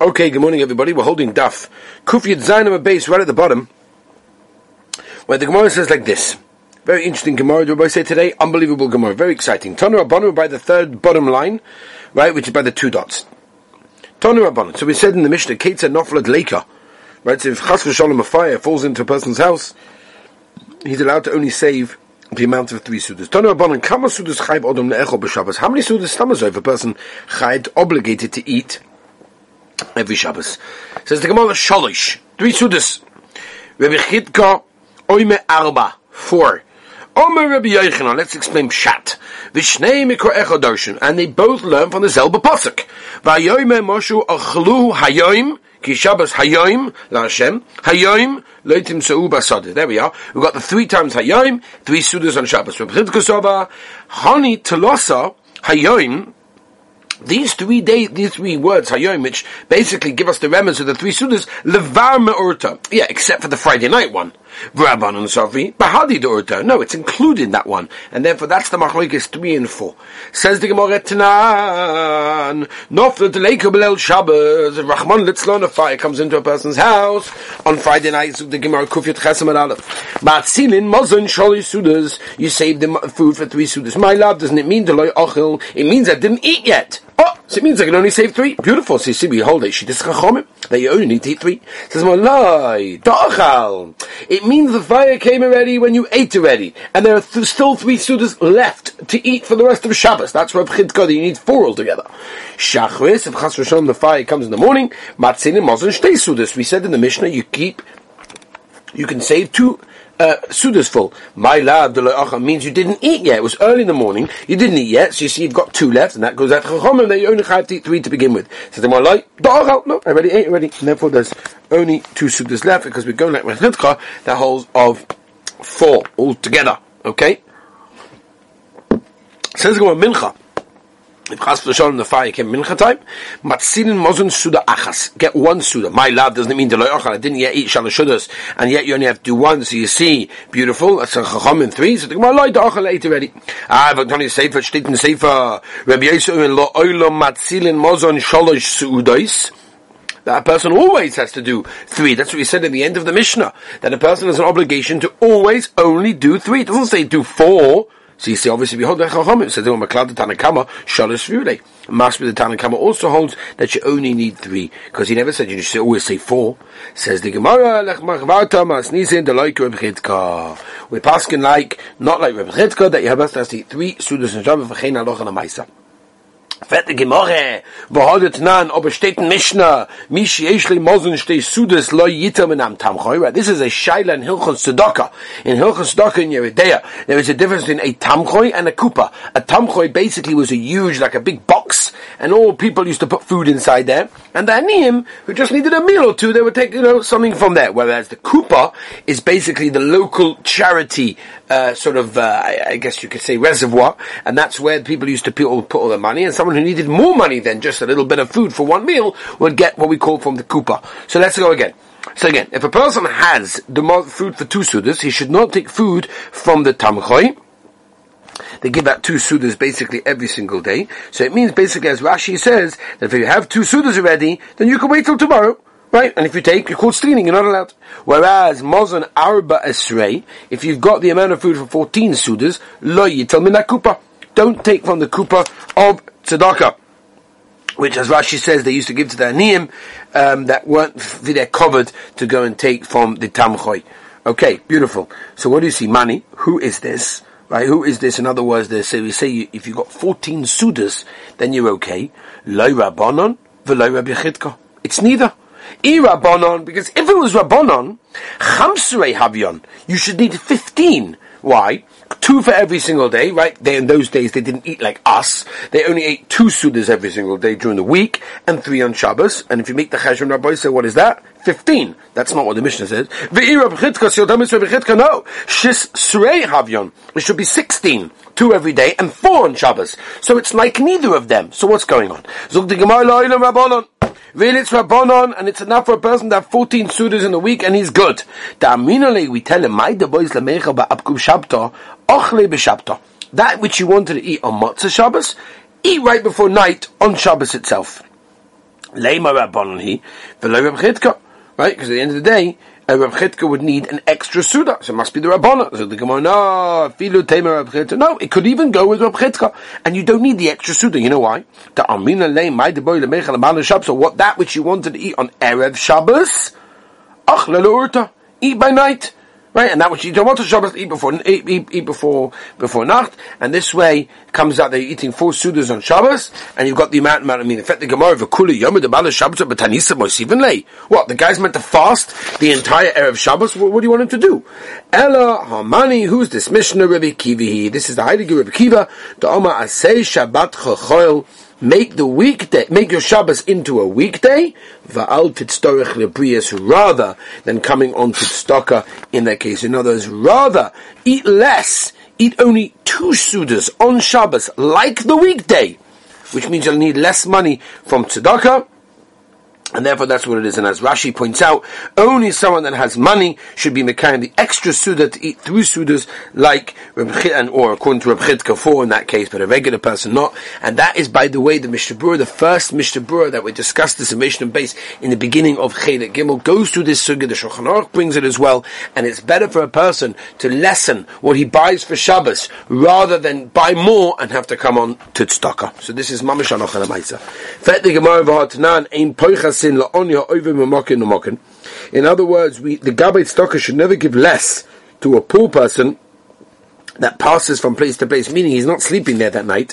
Okay, good morning everybody. We're holding Daf Kuf Yud Zayin on a base right at the bottom, where the Gemara says like this. Very interesting Gemara, do I say today? Unbelievable Gemara, very exciting. Tanu Rabbanon by the third bottom line, right, which is by the two dots. Tanu Rabbanon. So we said in the Mishnah, Ketzad Noflat Leika, right? So if Chas V'Shalom a fire falls into a person's house, he's allowed to only save the amount of three sudas. Tanu Rabbanon, Kama sudas chayv odom le'echol b'Shabbos. How many sudas tamazov if a person chayv obligated to eat every Shabbos? Says the Gemara, Shalish, three sudas. Rebbe Chidka, Oime Arba, four. Omer Rebbe Yochanan, let's explain Pshat. Vishnei Mikro Echo Darshan, and they both learn from the Zelba Pasuk. Vayoyme Moshu Achlu Hayoim, Ki Shabbos Hayoim, La Hashem, Hayoim, Leitim Sa'u Basad. There we are. We've got the three times Hayoim, three sudas on Shabbos. Rebbe Chidka Soba, Hani Telosa, Hayoim. These 3 days, these three words, Hayoim, which basically give us the remnants of the three sudas, Levar Me'urta. Yeah, except for the Friday night one. V'Rabbanon Safri, Bahadi D'Urta. No, it's included in that one. And therefore that's the Machlokes 3 and 4. Says the Gemara Tanan, Noflet Leika B'Leil Shabbos, Rachman Litzlan, a fire comes into a person's house on Friday night, the Gemara Kuf Yud Chesem and Aleph. Ba'atzilin Mazon Shali Sudas, you saved the food for 3 sudas. My love, doesn't it mean Deloy Ochil? It means I didn't eat yet. Oh, so it means I can only save 3. Beautiful. So you see, behold, that you only need to eat 3. It says, it means the fire came already when you ate already, and there are still 3 sudas left to eat for the rest of Shabbos. That's Rav Chidka, you need 4 altogether. Shachris, if Chas V'Shalom the fire comes in the morning, Matzin and Mazon Shtei Sudas. We said in the Mishnah, you can save 2. Sudas full. My lab means you didn't eat yet. It was early in the morning. You didn't eat yet, so you see you've got 2 left, and that goes out Chachomim. That you only have to eat 3 to begin with. So they were like, no, I already ate already. And therefore, there's only 2 sudas left because we're going like with Chidka. That holds of 4 altogether. Okay. Says going Mincha. If Chas V'Shalom the fire came Mincha time, Matzilin Mozun Suda Achas, get 1 suda. My love doesn't mean Deloy Ochal, I didn't yet eat Shalosh Sudas, and yet you only have to do 1, so you see, beautiful, that's a Chacham in 3, so my Lord, the Ochal ate already. Ah, V'Tani Sefer, Shtit in Sefer, Rabbi Yisrael, Lo Oilom Matzilin Mozun Shalosh Sudas, that a person always has to do 3. That's what we said at the end of the Mishnah, that a person has an obligation to always only do 3. It doesn't say do 4, so you see, obviously, behold, the Chachamim said, "When McLeod the Tanakama Shalos Vule." Must be the Tanakama also holds that you only need 3 because he never said you should always say 4. Says the Gemara, "Lech machvarta masnizin deloik Reb Chidka." We're passing like not like Reb Chidka that you have to eat 3 sudas and Shabbos v'chein aloch and amaisa. Fette Gemara, beholdet nan obesteten Mishnah, mishi eshli mozen shtei sudas lo yitam enam tamchoy. This is a shaila in Hilchos Tzedakah. In Hilchos Tzedakah in Yeridea, there is a difference between a tamchoy and a kupa. A tamchoy basically was a huge, like a big box, and all people used to put food inside there. And the aniyim, who just needed a meal or two, they would take, something from there. Whereas the kupa is basically the local charity, I guess you could say reservoir, and that's where people used to put all their money, and someone who needed more money than just a little bit of food for 1 meal would get what we call from the kupa. So let's go again. So again, if a person has the food for 2 sudas, he should not take food from the tamchoi. They give out 2 sudas basically every single day. So it means basically, as Rashi says, that if you have 2 sudas already, then you can wait till tomorrow. Right? And if you take, you're called stealing, you're not allowed. Whereas, Mozon Arba Esrei, if you've got the amount of food for 14 sudas, lo yitel min hakupa. Don't take from the kupa of tzedakah, which, as Rashi says, they used to give to the aniyim that weren't they're covered to go and take from the tamchoi. Okay, beautiful. So what do you see? Money. Who is this? Right? Who is this? In other words, they say, if you've got 14 sudas, then you're okay. Lo Rabbanon v'lo Rabbi Chidka. It's neither. I Rabbanon, because if it was Rabbanon, Chamsurei Havyon, you should need 15. Why? 2 for every single day, right? In those days they didn't eat like us. They only ate 2 sudas every single day during the week, and 3 on Shabbos. And if you make the Cheshbon Rabbi, so what is that? 15. That's not what the Mishnah says. No. Shis Surei Havyon. It should be 16. 2 every day, and 4 on Shabbos. So it's like neither of them. So what's going on? Zog the Gemara Lo'ilom Rabbanon. Really, it's Rabbanon, and it's enough for a person to have 14 sudas in the week, and he's good. Da'aminole, we tell him, my the boys lamecha ba'abkum shabta, ochle b'shabta. That which you wanted to eat on Matzah Shabbos, eat right before night on Shabbos itself. Lema Rabbanon he, v'lo Reb Chidka. Right? Because at the end of the day, Reb Chidka would need an extra Suda, so it must be the Rabbanon. So the Gemara, no, it could even go with Reb Chidka, and you don't need the extra Suda. You know why? So what that which you wanted to eat on Erev Shabbos, eat by night. Right, and that which you don't want to Shabbos, eat before Nacht, and this way it comes out that you're eating four Sudas on Shabbos, and you've got the amount I mean, in fact, the Gemara of a Kula Yom Adabala Shabbos Batanisa Mosivenlei. What, the guy's meant to fast the entire Erev Shabbos? What do you want him to do? Ella Hamani, who's this Mishnah Rebbe Kivihi? This is the Heiliger Rebbe Kiva, the Oma Asei Shabbat Chochoil. Make the weekday, make your Shabbos into a weekday, va'al titztorich lebriyas, rather than coming on tzedakah in that case. In other words, rather eat less, eat only two sudas on Shabbos, like the weekday, which means you'll need less money from tzedakah. And therefore that's what it is. And as Rashi points out, only someone that has money should be mekayim the extra suda to eat three sudas like Reb Chidka, or according to Reb Chidka 4 in that case, but a regular person not. And that is, by the way, the Mishnah Berurah, the first Mishnah Berurah that we discussed this in Mishnah Beis in the beginning of Chelek Gimel, goes through this sugya. The Shulchan Aruch brings it as well. And it's better for a person to lessen what he buys for Shabbos rather than buy more and have to come on to tzedakah. So this is Mamash Anocha Lamaisa. Fet the Gemara v'Hatanan ein poichas. In other words, the Gabbai Tzedakah should never give less to a poor person that passes from place to place, meaning he's not sleeping there that night,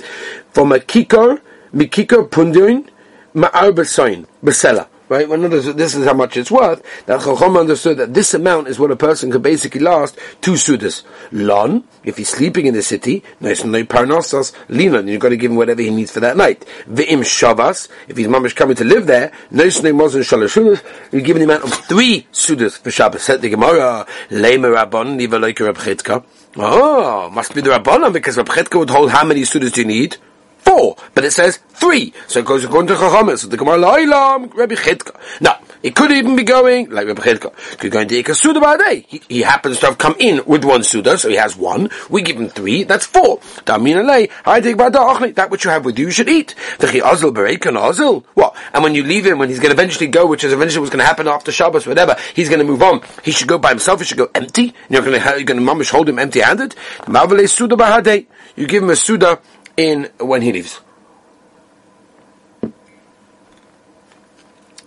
from a kikor, mikikor punduin, ma'ar besoin, besela. Right? Well, this is how much it's worth. That Chacham understood that this amount is what a person could basically last two sudas. Lon, if he's sleeping in the city, no parnosas, linon, you've got to give him whatever he needs for that night. Ve'im Shabbos, if he's mamish coming to live there, no snei mozun shalashunas, you give him the amount of three sudas for Shabbos. Said the Gemara, lema Rabban, niva loike Reb Chidka. Oh, must be the Rabbanon, because Reb Chidka would hold how many sudas do you need? 4, but it says 3, so it goes according to Chachamim. So the Gemara la'ilam Rebbe Chidka. Now it could even be going like Rebbe Chidka could go into Eka Suda by a day. He happens to have come in with one Suda, so he has 1. We give him 3, that's 4. That which you have with you should eat. What? And when you leave him, when he's going to eventually go, which is eventually what's going to happen after Shabbos, whatever, he's going to move on. He should go by himself. He should go empty. You're going to mamish hold him empty-handed. You give him a Suda in when he leaves.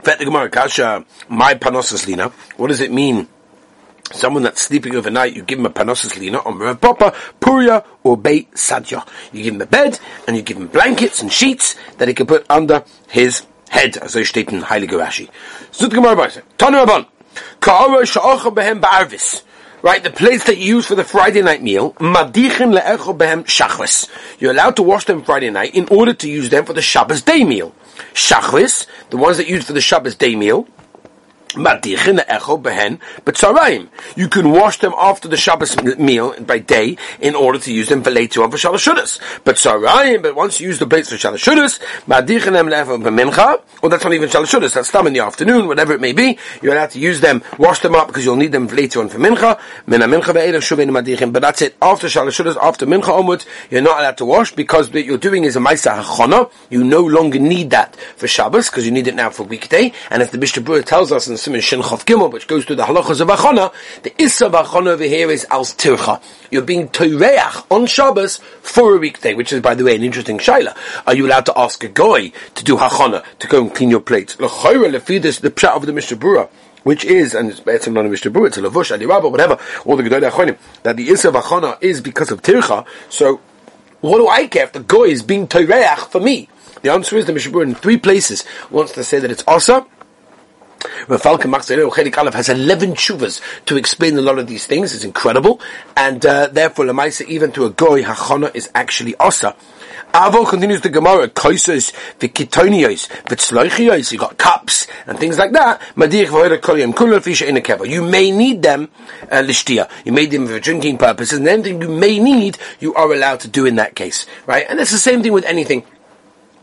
Fet the Gemara Kasha, my panosas lina. What does it mean? Someone that's sleeping overnight, you give him a panosas lina on Rav Papa, Puria, or Beit Sadya. You give him a bed, and you give him blankets and sheets that he can put under his head, as they state in Heiliger Rashi. Zut Gemara Baisa, Tanu Rabban, Ka'ara sha'ocha behem ba'arvis. Right, the plates that you use for the Friday night meal, madichin le'echo behem shachris. You're allowed to wash them Friday night in order to use them for the Shabbos day meal. Shachris, the ones that you use for the Shabbos day meal, madichin le'echo behem b'tzarayim. You can wash them after the Shabbos meal by day in order to use them for later on for Shabbos shudas. But once you use the plates for Shabbos shudas, madichin le'echo b'mincha, or that's not even Shabbos shudas, that's tam in the afternoon, whatever it may be, you're allowed to use them, wash them up, because you'll need them later on for mincha. But that's it. After Shabbos shudas, after mincha onwards, you're not allowed to wash, because what you're doing is a ma'aseh hachana. You no longer need that for Shabbos, because you need it now for weekday. And as the Mishnah Berurah tells us in Siman Shin Chaf Gimel, which goes to the halachas of hachana, the issa of hachana over here is als tircha. You're being toreach on Shabbos for a weekday, which is, by the way, an interesting shaila. Are you allowed to ask a goy to do hachana, to go and clean your plates? The pshat of the Mishnah Berurah, which is, and it's not a Mishnah Berurah, it's a Lavush, Ali Rabba, whatever, or the Gedolei Achonim, that the Issa of Achana is because of Tircha. So what do I care if the goy is being Toreach for me? The answer is the Mishnah Berurah in 3 places wants to say that it's Asa. Rafalka Maxeleo Chelik Aleph has 11 tshuvas to explain a lot of these things. It's incredible. And therefore, Lamaisa, even to a goy, Hachana is actually Asa. Avo continues the Gemara, koisos, v'kitonios, v'tzloichios, you got cups, and things like that, you may need them, lishtia, you made them for drinking purposes, and anything you may need, you are allowed to do in that case, right? And it's the same thing with anything.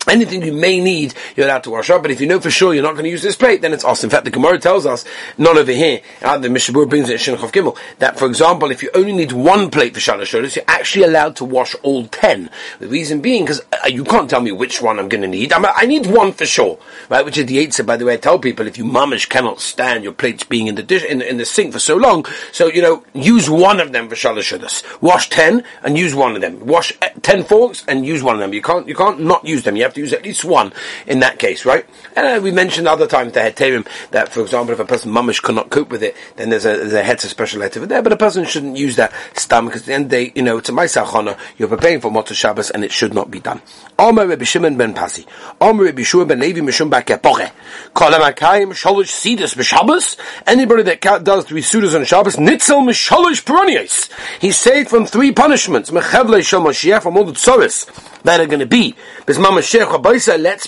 Anything you may need, you're allowed to wash up, but if you know for sure you're not going to use this plate, then it's us. In fact, the Gemara tells us, not over here, the Mishnah brings it in Shinchov Gimel, that for example, if you only need one plate for Shalosh Sholos, you're actually allowed to wash all 10. The reason being, because you can't tell me which one I'm going to need. I need one for sure, right? Which is the Eitzah, by the way. I tell people, if you mamish cannot stand your plates being in the dish, in the sink for so long, so, you know, use one of them for Shalosh Sholos. Wash 10 and use one of them. Wash 10 forks and use one of them. You can't not use them. You have to use at least one in that case, right? And we mentioned other times the heterim that, for example, if a person mamish cannot cope with it, then there's a heter special heter there, but a person shouldn't use that stam, because at the end of the day, you know, it's a ma'aseh achana, you're preparing for Motzei Shabbos, and it should not be done. Amar Rabbi Shimon ben Pasi, Amar Rabbi Shua ben Levi mishum ba'kepoche, kol ha'makayim shalosh sidus b'shabbos, anybody that does 3 sudas on Shabbos, nitzel mishalosh peronios, he's saved from 3 punishments, mechevlei shel Moshiach, from all the tzoros that are going to be, let's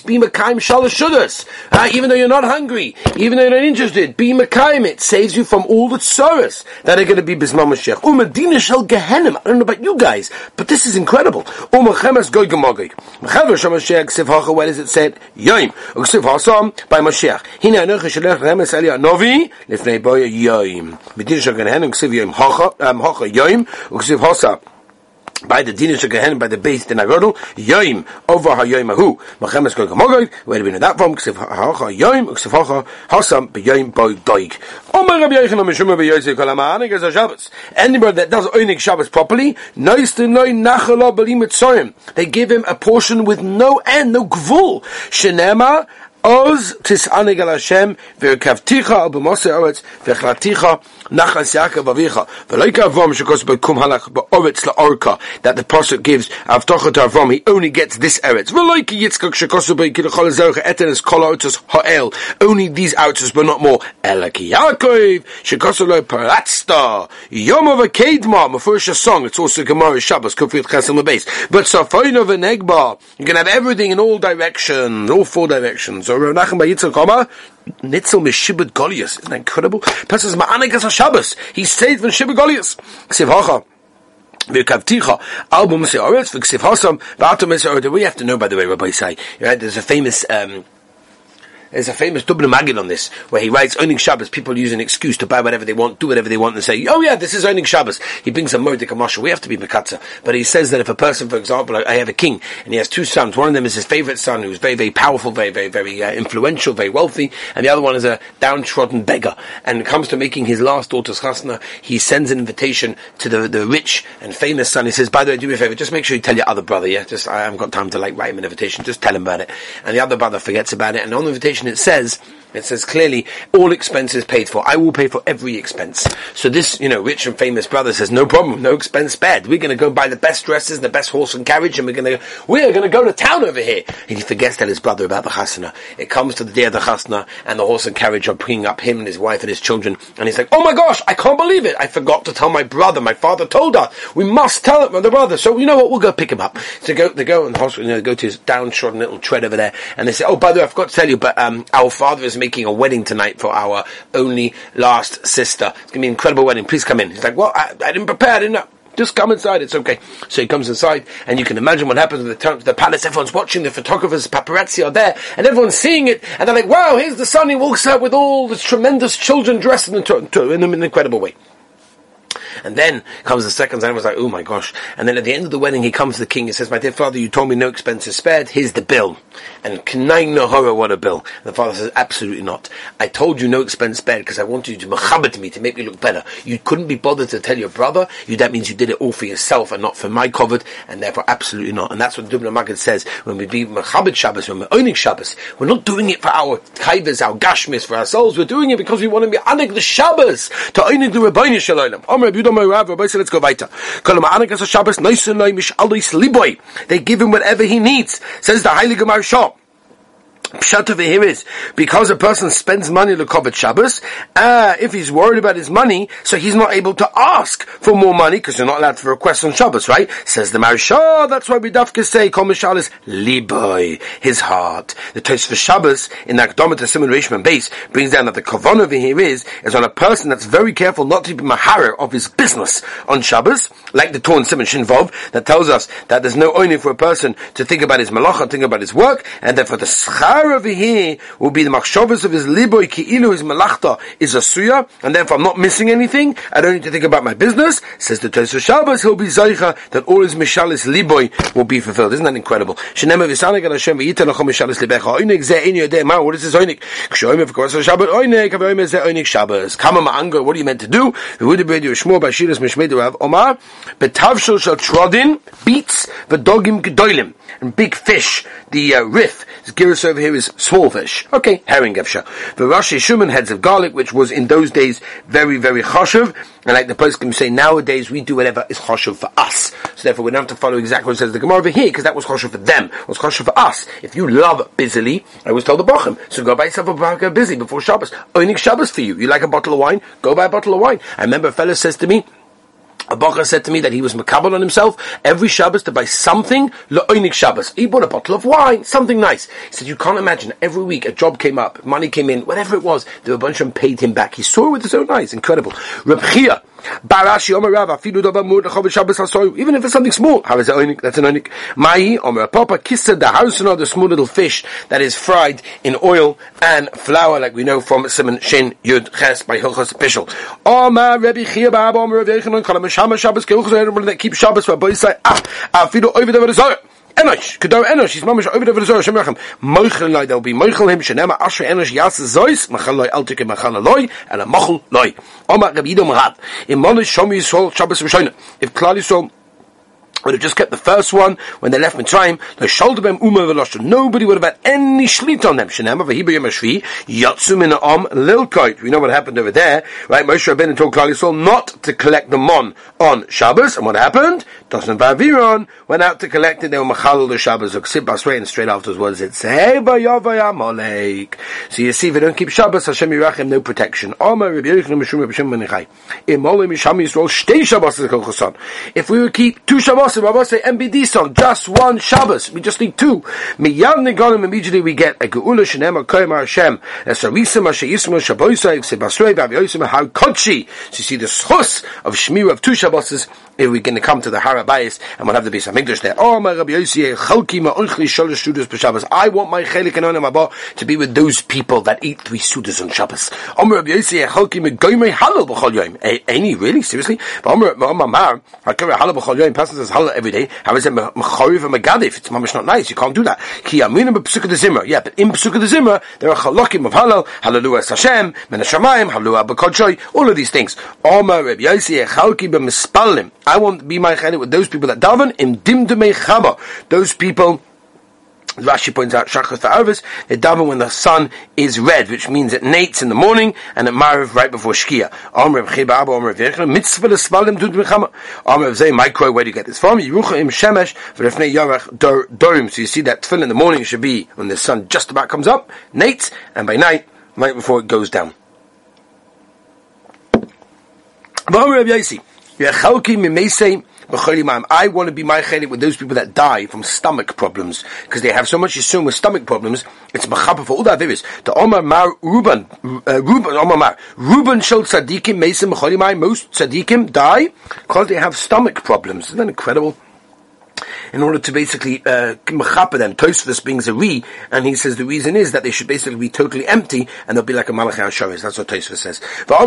be Mekayim Shalosh Sholos. Even though you're not hungry, even though you're not interested, be Mekayim. It saves you from all the tzoros that are going to be Bismam Mashiach. Umedina Shel Gehenim. I don't know about you guys, but this is incredible. Umechemes Gog Magog. Mechaver Shel Mashiach. Ksiv Hacha. Where is it said? Yoim. Ksiv Hasam by Mashiach. Hine Anochi Shelach Remes Ali Anovi Lifnei Boya Yoim. Medina Shel Gehenim. Ksiv Yoim Hacha Yoim. Ksiv Hasam. By the Dina Shagahan, by the base in Agodal, Yoim, over Hayoim Ahu, Machemes Gogamogoy, where do we know that from? Ksif Hacha Yoim, Ksif Hacha, Hasam, Beyoim Boydoik. Omer Rabbi Yechon Meshuma Beyoze Kalamaanik as a Shabbos. Anybody that does Oinik Shabbos properly, Noistinoy Nachala Belim Tsoim. They give him a portion with no end, no gvul. Shenema, Oz Tisanig al Hashem, Verkavticha, Abumose Oetz, Verklaticha, that the pasuk gives Avtocha, he only gets this eretz. Only these ounces, but not more. It's also Gemara Shabbos. But you can have everything in all directions, all 4 directions. Nitzel mishibud Goliath. Isn't that incredible? Pesas ma'anikas Shabbos. He's saved from shibud Goliath. Ksiv hacha. We have to know, by the way, Rabbi Yisai. Right? There's a famous Dubno Maggid on this, where he writes, Oining Shabbos, people use an excuse to buy whatever they want, do whatever they want, and say, oh yeah, this is Oining Shabbos. He brings a Moedik and Marsha, we have to be Mekatza. But he says that if a person, for example, I have a king, and he has 2 sons, one of them is his favorite son, who's very, very powerful, very, very, very influential, very wealthy, and the other one is a downtrodden beggar. And it comes to making his last daughter's chasna, he sends an invitation to the rich and famous son. He says, by the way, do me a favor, just make sure you tell your other brother, yeah? Just, I haven't got time to like write him an invitation, just tell him about it. And the other brother forgets about it, and on the invitation, It says clearly, all expenses paid for. I will pay for every expense. So this, you know, rich and famous brother says, no problem, no expense spared. We're going to go buy the best dresses and the best horse and carriage, and we're going to go to town over here. And he forgets to tell his brother about the chasana. It comes to the day of the chasana, and the horse and carriage are bringing up him and his wife and his children. And he's like, oh my gosh, I can't believe it. I forgot to tell my brother. My father told us. We must tell it, the brother. So you know what? We'll go pick him up. So they go and the hospital, you know, go to his downtrodden little tread over there, and they say, oh, by the way, I forgot to tell you, but our father is making a wedding tonight for our only last sister. It's going to be an incredible wedding. Please come in. He's like, well, I didn't prepare. I didn't know. Just come inside. It's okay. So he comes inside, and you can imagine what happens with the palace. Everyone's watching. The photographers, paparazzi are there, and everyone's seeing it. And they're like, wow, here's the son. He walks out with all the tremendous children dressed in an incredible way. And then comes the second son, and was like, oh my gosh. And then at the end of the wedding, he comes to the king and says, my dear father, you told me no expenses spared. Here's the bill. And K'nai Nahora, what a bill. And the father says, absolutely not. I told you no expense spared because I wanted you to mechabit me, to make me look better. You couldn't be bothered to tell your brother. That means you did it all for yourself and not for my covet, and therefore absolutely not. And that's what Dubno Maggid says. When we be mechabit Shabbos, when we're owning Shabbos, we're not doing it for our chayvas, our gashmis, for ourselves. We're doing it because we want to be anik the Shabbos, to onik the Ribono Shel Olam. Let's go weiter. They give him whatever he needs, says the Heilige Marsha. Pshat over here is, because a person spends money to cover Shabbos, if he's worried about his money, so he's not able to ask for more money, because you're not allowed to request on Shabbos, right? Says the Marsha, that's why we dafka say, Kol Mishal is Liboy, his heart. The Tosfos Shabbos, in the Akdomet Simon Reishman base, brings down that the Kavan over here is on a person that's very careful not to be Mahara of his business on Shabbos, like the Torn Simon Shinvov, that tells us that there's no only for a person to think about his malacha, think about his work, and therefore the schar over here will be the machshavos of his liboy ki'ilu, his malachta is asuya, and therefore I'm not missing anything, I don't need to think about my business, says the Tosfos Shabbos, he'll be zaycha, that all his mishalis liboy will be fulfilled. Isn't that incredible? What is this oinik? What are you meant to do? Beats the dogim gedolim, and big fish, the riff, Giris over here is small fish. Okay, herring efsha. The Rashi Shuman heads of garlic, which was in those days very, very chashuv, and like the post can say, nowadays we do whatever is chashuv for us. So therefore we don't have to follow exactly what it says the Gemara over here, because that was chashuv for them. It was chashuv for us. If you love busily, I always tell the Bochum, so go buy yourself a bottle of busy before Shabbos. Owning Shabbos for you. You like a bottle of wine? Go buy a bottle of wine. I remember a fellow says to me, a bacher said to me that he was makabel on himself every Shabbos to buy something le'onik Shabbos. He bought a bottle of wine, something nice. He said, you can't imagine, every week a job came up, money came in, whatever it was, there were a bunch of them paid him back. He saw it with his own eyes. Incredible. Reb Chia, Barashi Omer Rav, Afidu Doba Mur, Lechob Shabbos HaSoyu, even if it's something small, how is it onik? That's an onik. Ma'i, Omer Papa, Kissa, the Harusana, the small little fish that is fried in oil and flour, like we know from Simon Shin Yud Ches by Hilchos Pishel. Omer Rebbe Chia, Baba Omer Rav Yechanon, Kalam Shama Shabbos, Keuchos, that keep Shabbos, Rabbi Yisai, Afidu Oivid Omer Zoyu. Enosh, Kedor Enosh, he's mamish over the Zohar, Shem Rachem. Moichel Loi, there'll be Moichel him, Shenema, Asher Enosh, Yas Zois, Machal Loi, Altikim, Machal Loi, and a Machal Loi. Omar Rabbi Yidom Rab. In Monish, Shom Yisrael, Shabbos Rishonim. If Klal Yisrael would have just kept the first one when they left Mitzrayim, the Shaldabem Umar Velosh, nobody would have had any shlit on them. Shenema, Vahibu Yemashvi, Yatsum in Om, Lilkoit. We know what happened over there, right? Moshe Rabbeinu told Klal Yisrael not to collect the mon on Shabbos, and what happened? Tosnan Vaviron went out to collect it, they were Machal the Shabbos, Oksib Basway, and straight afterwards, what does it say? So you see, if they don't keep Shabbos, Hashem Yirachem, no protection. If we would keep two Shabbos, Rabbi say MBD song, just one Shabbos. We just need two. Immediately we get a Geula Shenema Koyma Hashem. So you see the schus of Shmira of two Shabboses. If we're going to come to the Harabayis and we'll have the Beis HaMikdash there. I want my Chelik and Onam Abba to be with those people that eat three Sudas on Shabbos. Any really? Seriously? Person says Hallel every day. How is it Mechoriv and Megadif? It's mamish not nice. You can't do that. Yeah, but in Pesukei deZimra there are Chalakim of Hallel, Hallelujah Hashem, Menashamayim, Hallelujah B'Kodshoi, all of these things. I want to be my chaylik with those people that daven in dimdumei chama. Those people, Rashi points out, shachar ta'arvis, they daven when the sun is red, which means at nates in the morning and at ma'ariv right before shkia. My quote, where do you get this from? So you see that tefillin in the morning should be when the sun just about comes up, nates, and by night, right before it goes down. I want to be my chelik with those people that die from stomach problems, because they have so much yisum with stomach problems. It's machapa for all the aviris. The Omar Mar Ruben Omar Mar Ruben Shel Tzadikim Meisem B'Cholimai. Most tzadikim die because they have stomach problems. Isn't that incredible? In order to basically machapa them, Tosfos brings a re, and he says the reason is that they should basically be totally empty, and they'll be like a malach hasharis. That's what Tosfos says. I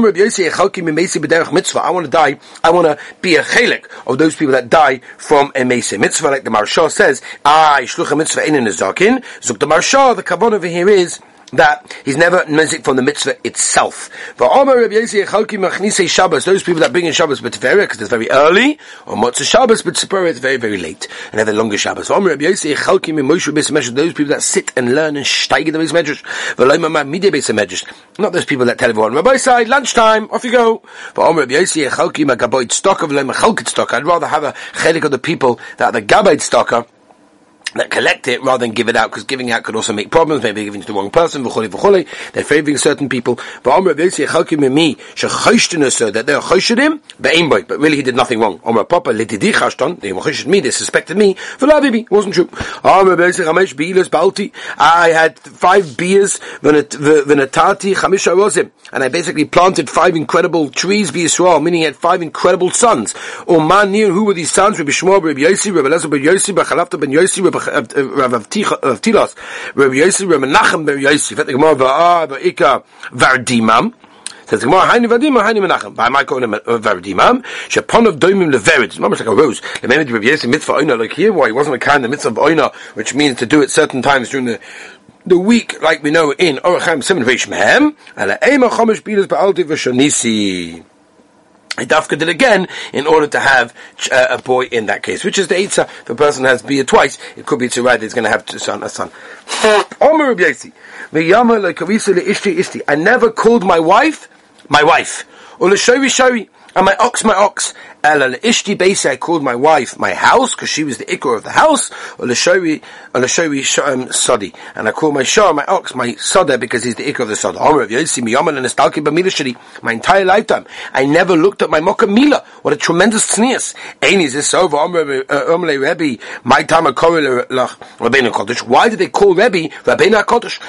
want to die. I want to be a chelik of those people that die from a meisei mitzvah, like the Marsha says. I shlucha mitzvah in nezakin. Zuk the Marsha. The kavan over here is that he's never music from the mitzvah itself. Those people that bring in Shabbos but Tefera, because it's very early, or Motzei Shabbos but Tefera, it's very, very late, and have a longer Shabbos. Those people that sit and learn and steige the Beis Medrash. Not those people that tell everyone, Rabbi say, lunchtime, off you go. I'd rather have a chelik of the people that are the gabayt stocker, that collect it rather than give it out, because giving out could also make problems. Maybe giving it to the wrong person, they're favoring certain people, that they're choshedim be'imboy, but really he did nothing wrong. They suspected me, it wasn't true. I had 5 beers and I basically planted 5 incredible trees b'Yisrael, meaning he had 5 incredible sons. Who were these sons? Rabbi Shmuel, Rabbi Yossi, Rabbi Elazar ben Yossi, Bachalafta ben Yossi, Rav Tilas, Rav Yossi, Rav Menachem ben Yossi. Fet the Gemara va'ah va'ika vardimam. Says the Gemara, Hainu vardimam, Hainu Menachem. By my calling him vardimam, shepon of doimim leverid. It's not much like a rose. The moment Rav Yossi mitzvah oina, like here, why he wasn't a kind of mitzvah oina, which means to do it certain times during the week, like we know in Orachim Simon Veishmehem, ala ema chomish bilas ba'alti v'shanisi. He dafka did again in order to have a boy in that case, which is the Eitzah. If a person has beer twice, it could be to right, he's going to have a son. I never called my wife, or l'shori shori, and my ox. I called my wife my house, because she was the ikor of the house, or l'shori sodi. And I called my shah, my ox, my soda, because he's the ikor of the soda. My entire lifetime, I never looked at my mocha mila. What a tremendous sneers. Ain is this over? My time I call Rabbeinu HaKadosh. Why did they call Rebbe Rabbeinu HaKadosh?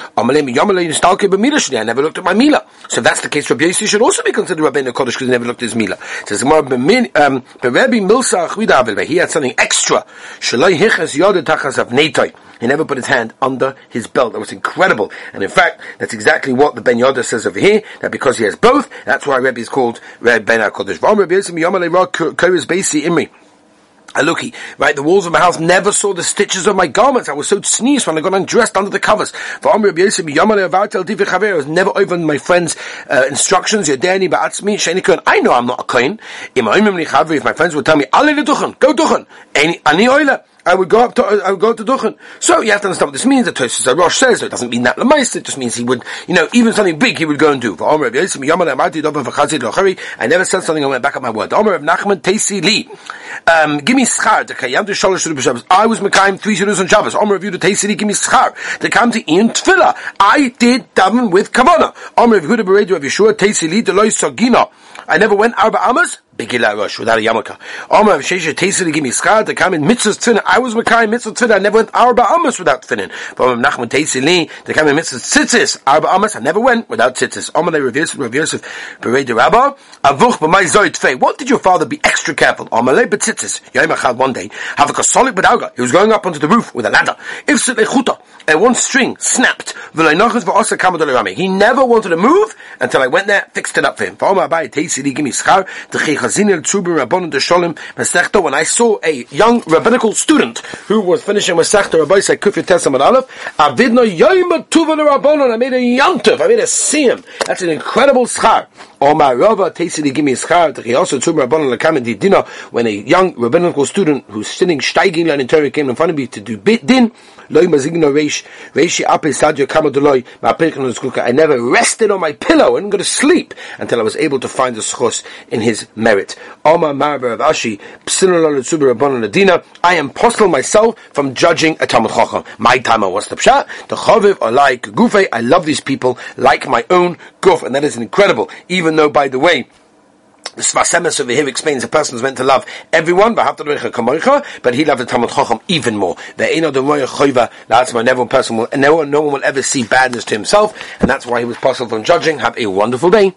I never looked at my mila. So if that's the case, Rabbi Yossi should also be considered Rabbeinu HaKadosh, because he never looked at his mila. Says he had something extra. He never put his hand under his belt. That was incredible. And in fact, that's exactly what the Ben Yoda says over here, that because he has both, that's why Rebbe is called Rebbeinu HaKadosh. Aluki, right? The walls of my house never saw the stitches of my garments. I was so sneezed when I got undressed under the covers. I was never over my friend's instructions. I know I'm not a kohen. If my friends would tell me, go duchen, I would go up to Duchen. So you have to understand what this means. The Tosfos Aruch says, so it doesn't mean that Lamaisa, it just means he would, even something big he would go and do. I never said something, I went back on my word. Give me schar. I was Mekayim 3 Shidduchos on Shabbos. Give me schar. They come to Ian Tefillah. I did daven with Kavanah. I never went Arba Amos Begila Rosh without a yarmulke. Omar of Shesha Tesili give me schar. They come in mitzvahs tefillin. I was Mekayim mitzvahs tefillin. I never went Arba Amos without tefillin. But Omar of Nachman Tesili they come in mitzvahs tzitzis. Arba Amos I never went without tzitzis. Omar le Rav Yosef Berei de Rabba Avuch b'may zoy tfei. What did your father be extra careful? Omar le b'tzitzis Yom Echad one day have a kasolik b'dauga. He was going up onto the roof with a ladder. If sit lechuta and one string snapped. V'lo nachas v'osa kamadol rami. He never wanted to move until I went there fixed it up for him. Omar Abai Tesili give me schar. When I saw a young rabbinical student who was finishing Masechta Rabbeis HaKufya Tesamad Aleph, I made a yontif, I made a siyum. That's an incredible schar. When a young rabbinical student who's sitting steiging line in Torah came in front of me to do bit din, I never rested on my pillow and got to sleep until I was able to find the schos in his merit. I impostle myself from judging a Talmud Chacham. My time was the pshat, the choviv or like gufe. I love these people like my own guf, and that is incredible. Even though, by the way, the Svasemis over here explains a person is meant to love everyone, but he loved the Talmud Chacham even more. No one will ever see badness to himself, and that's why he was possible from judging. Have a wonderful day.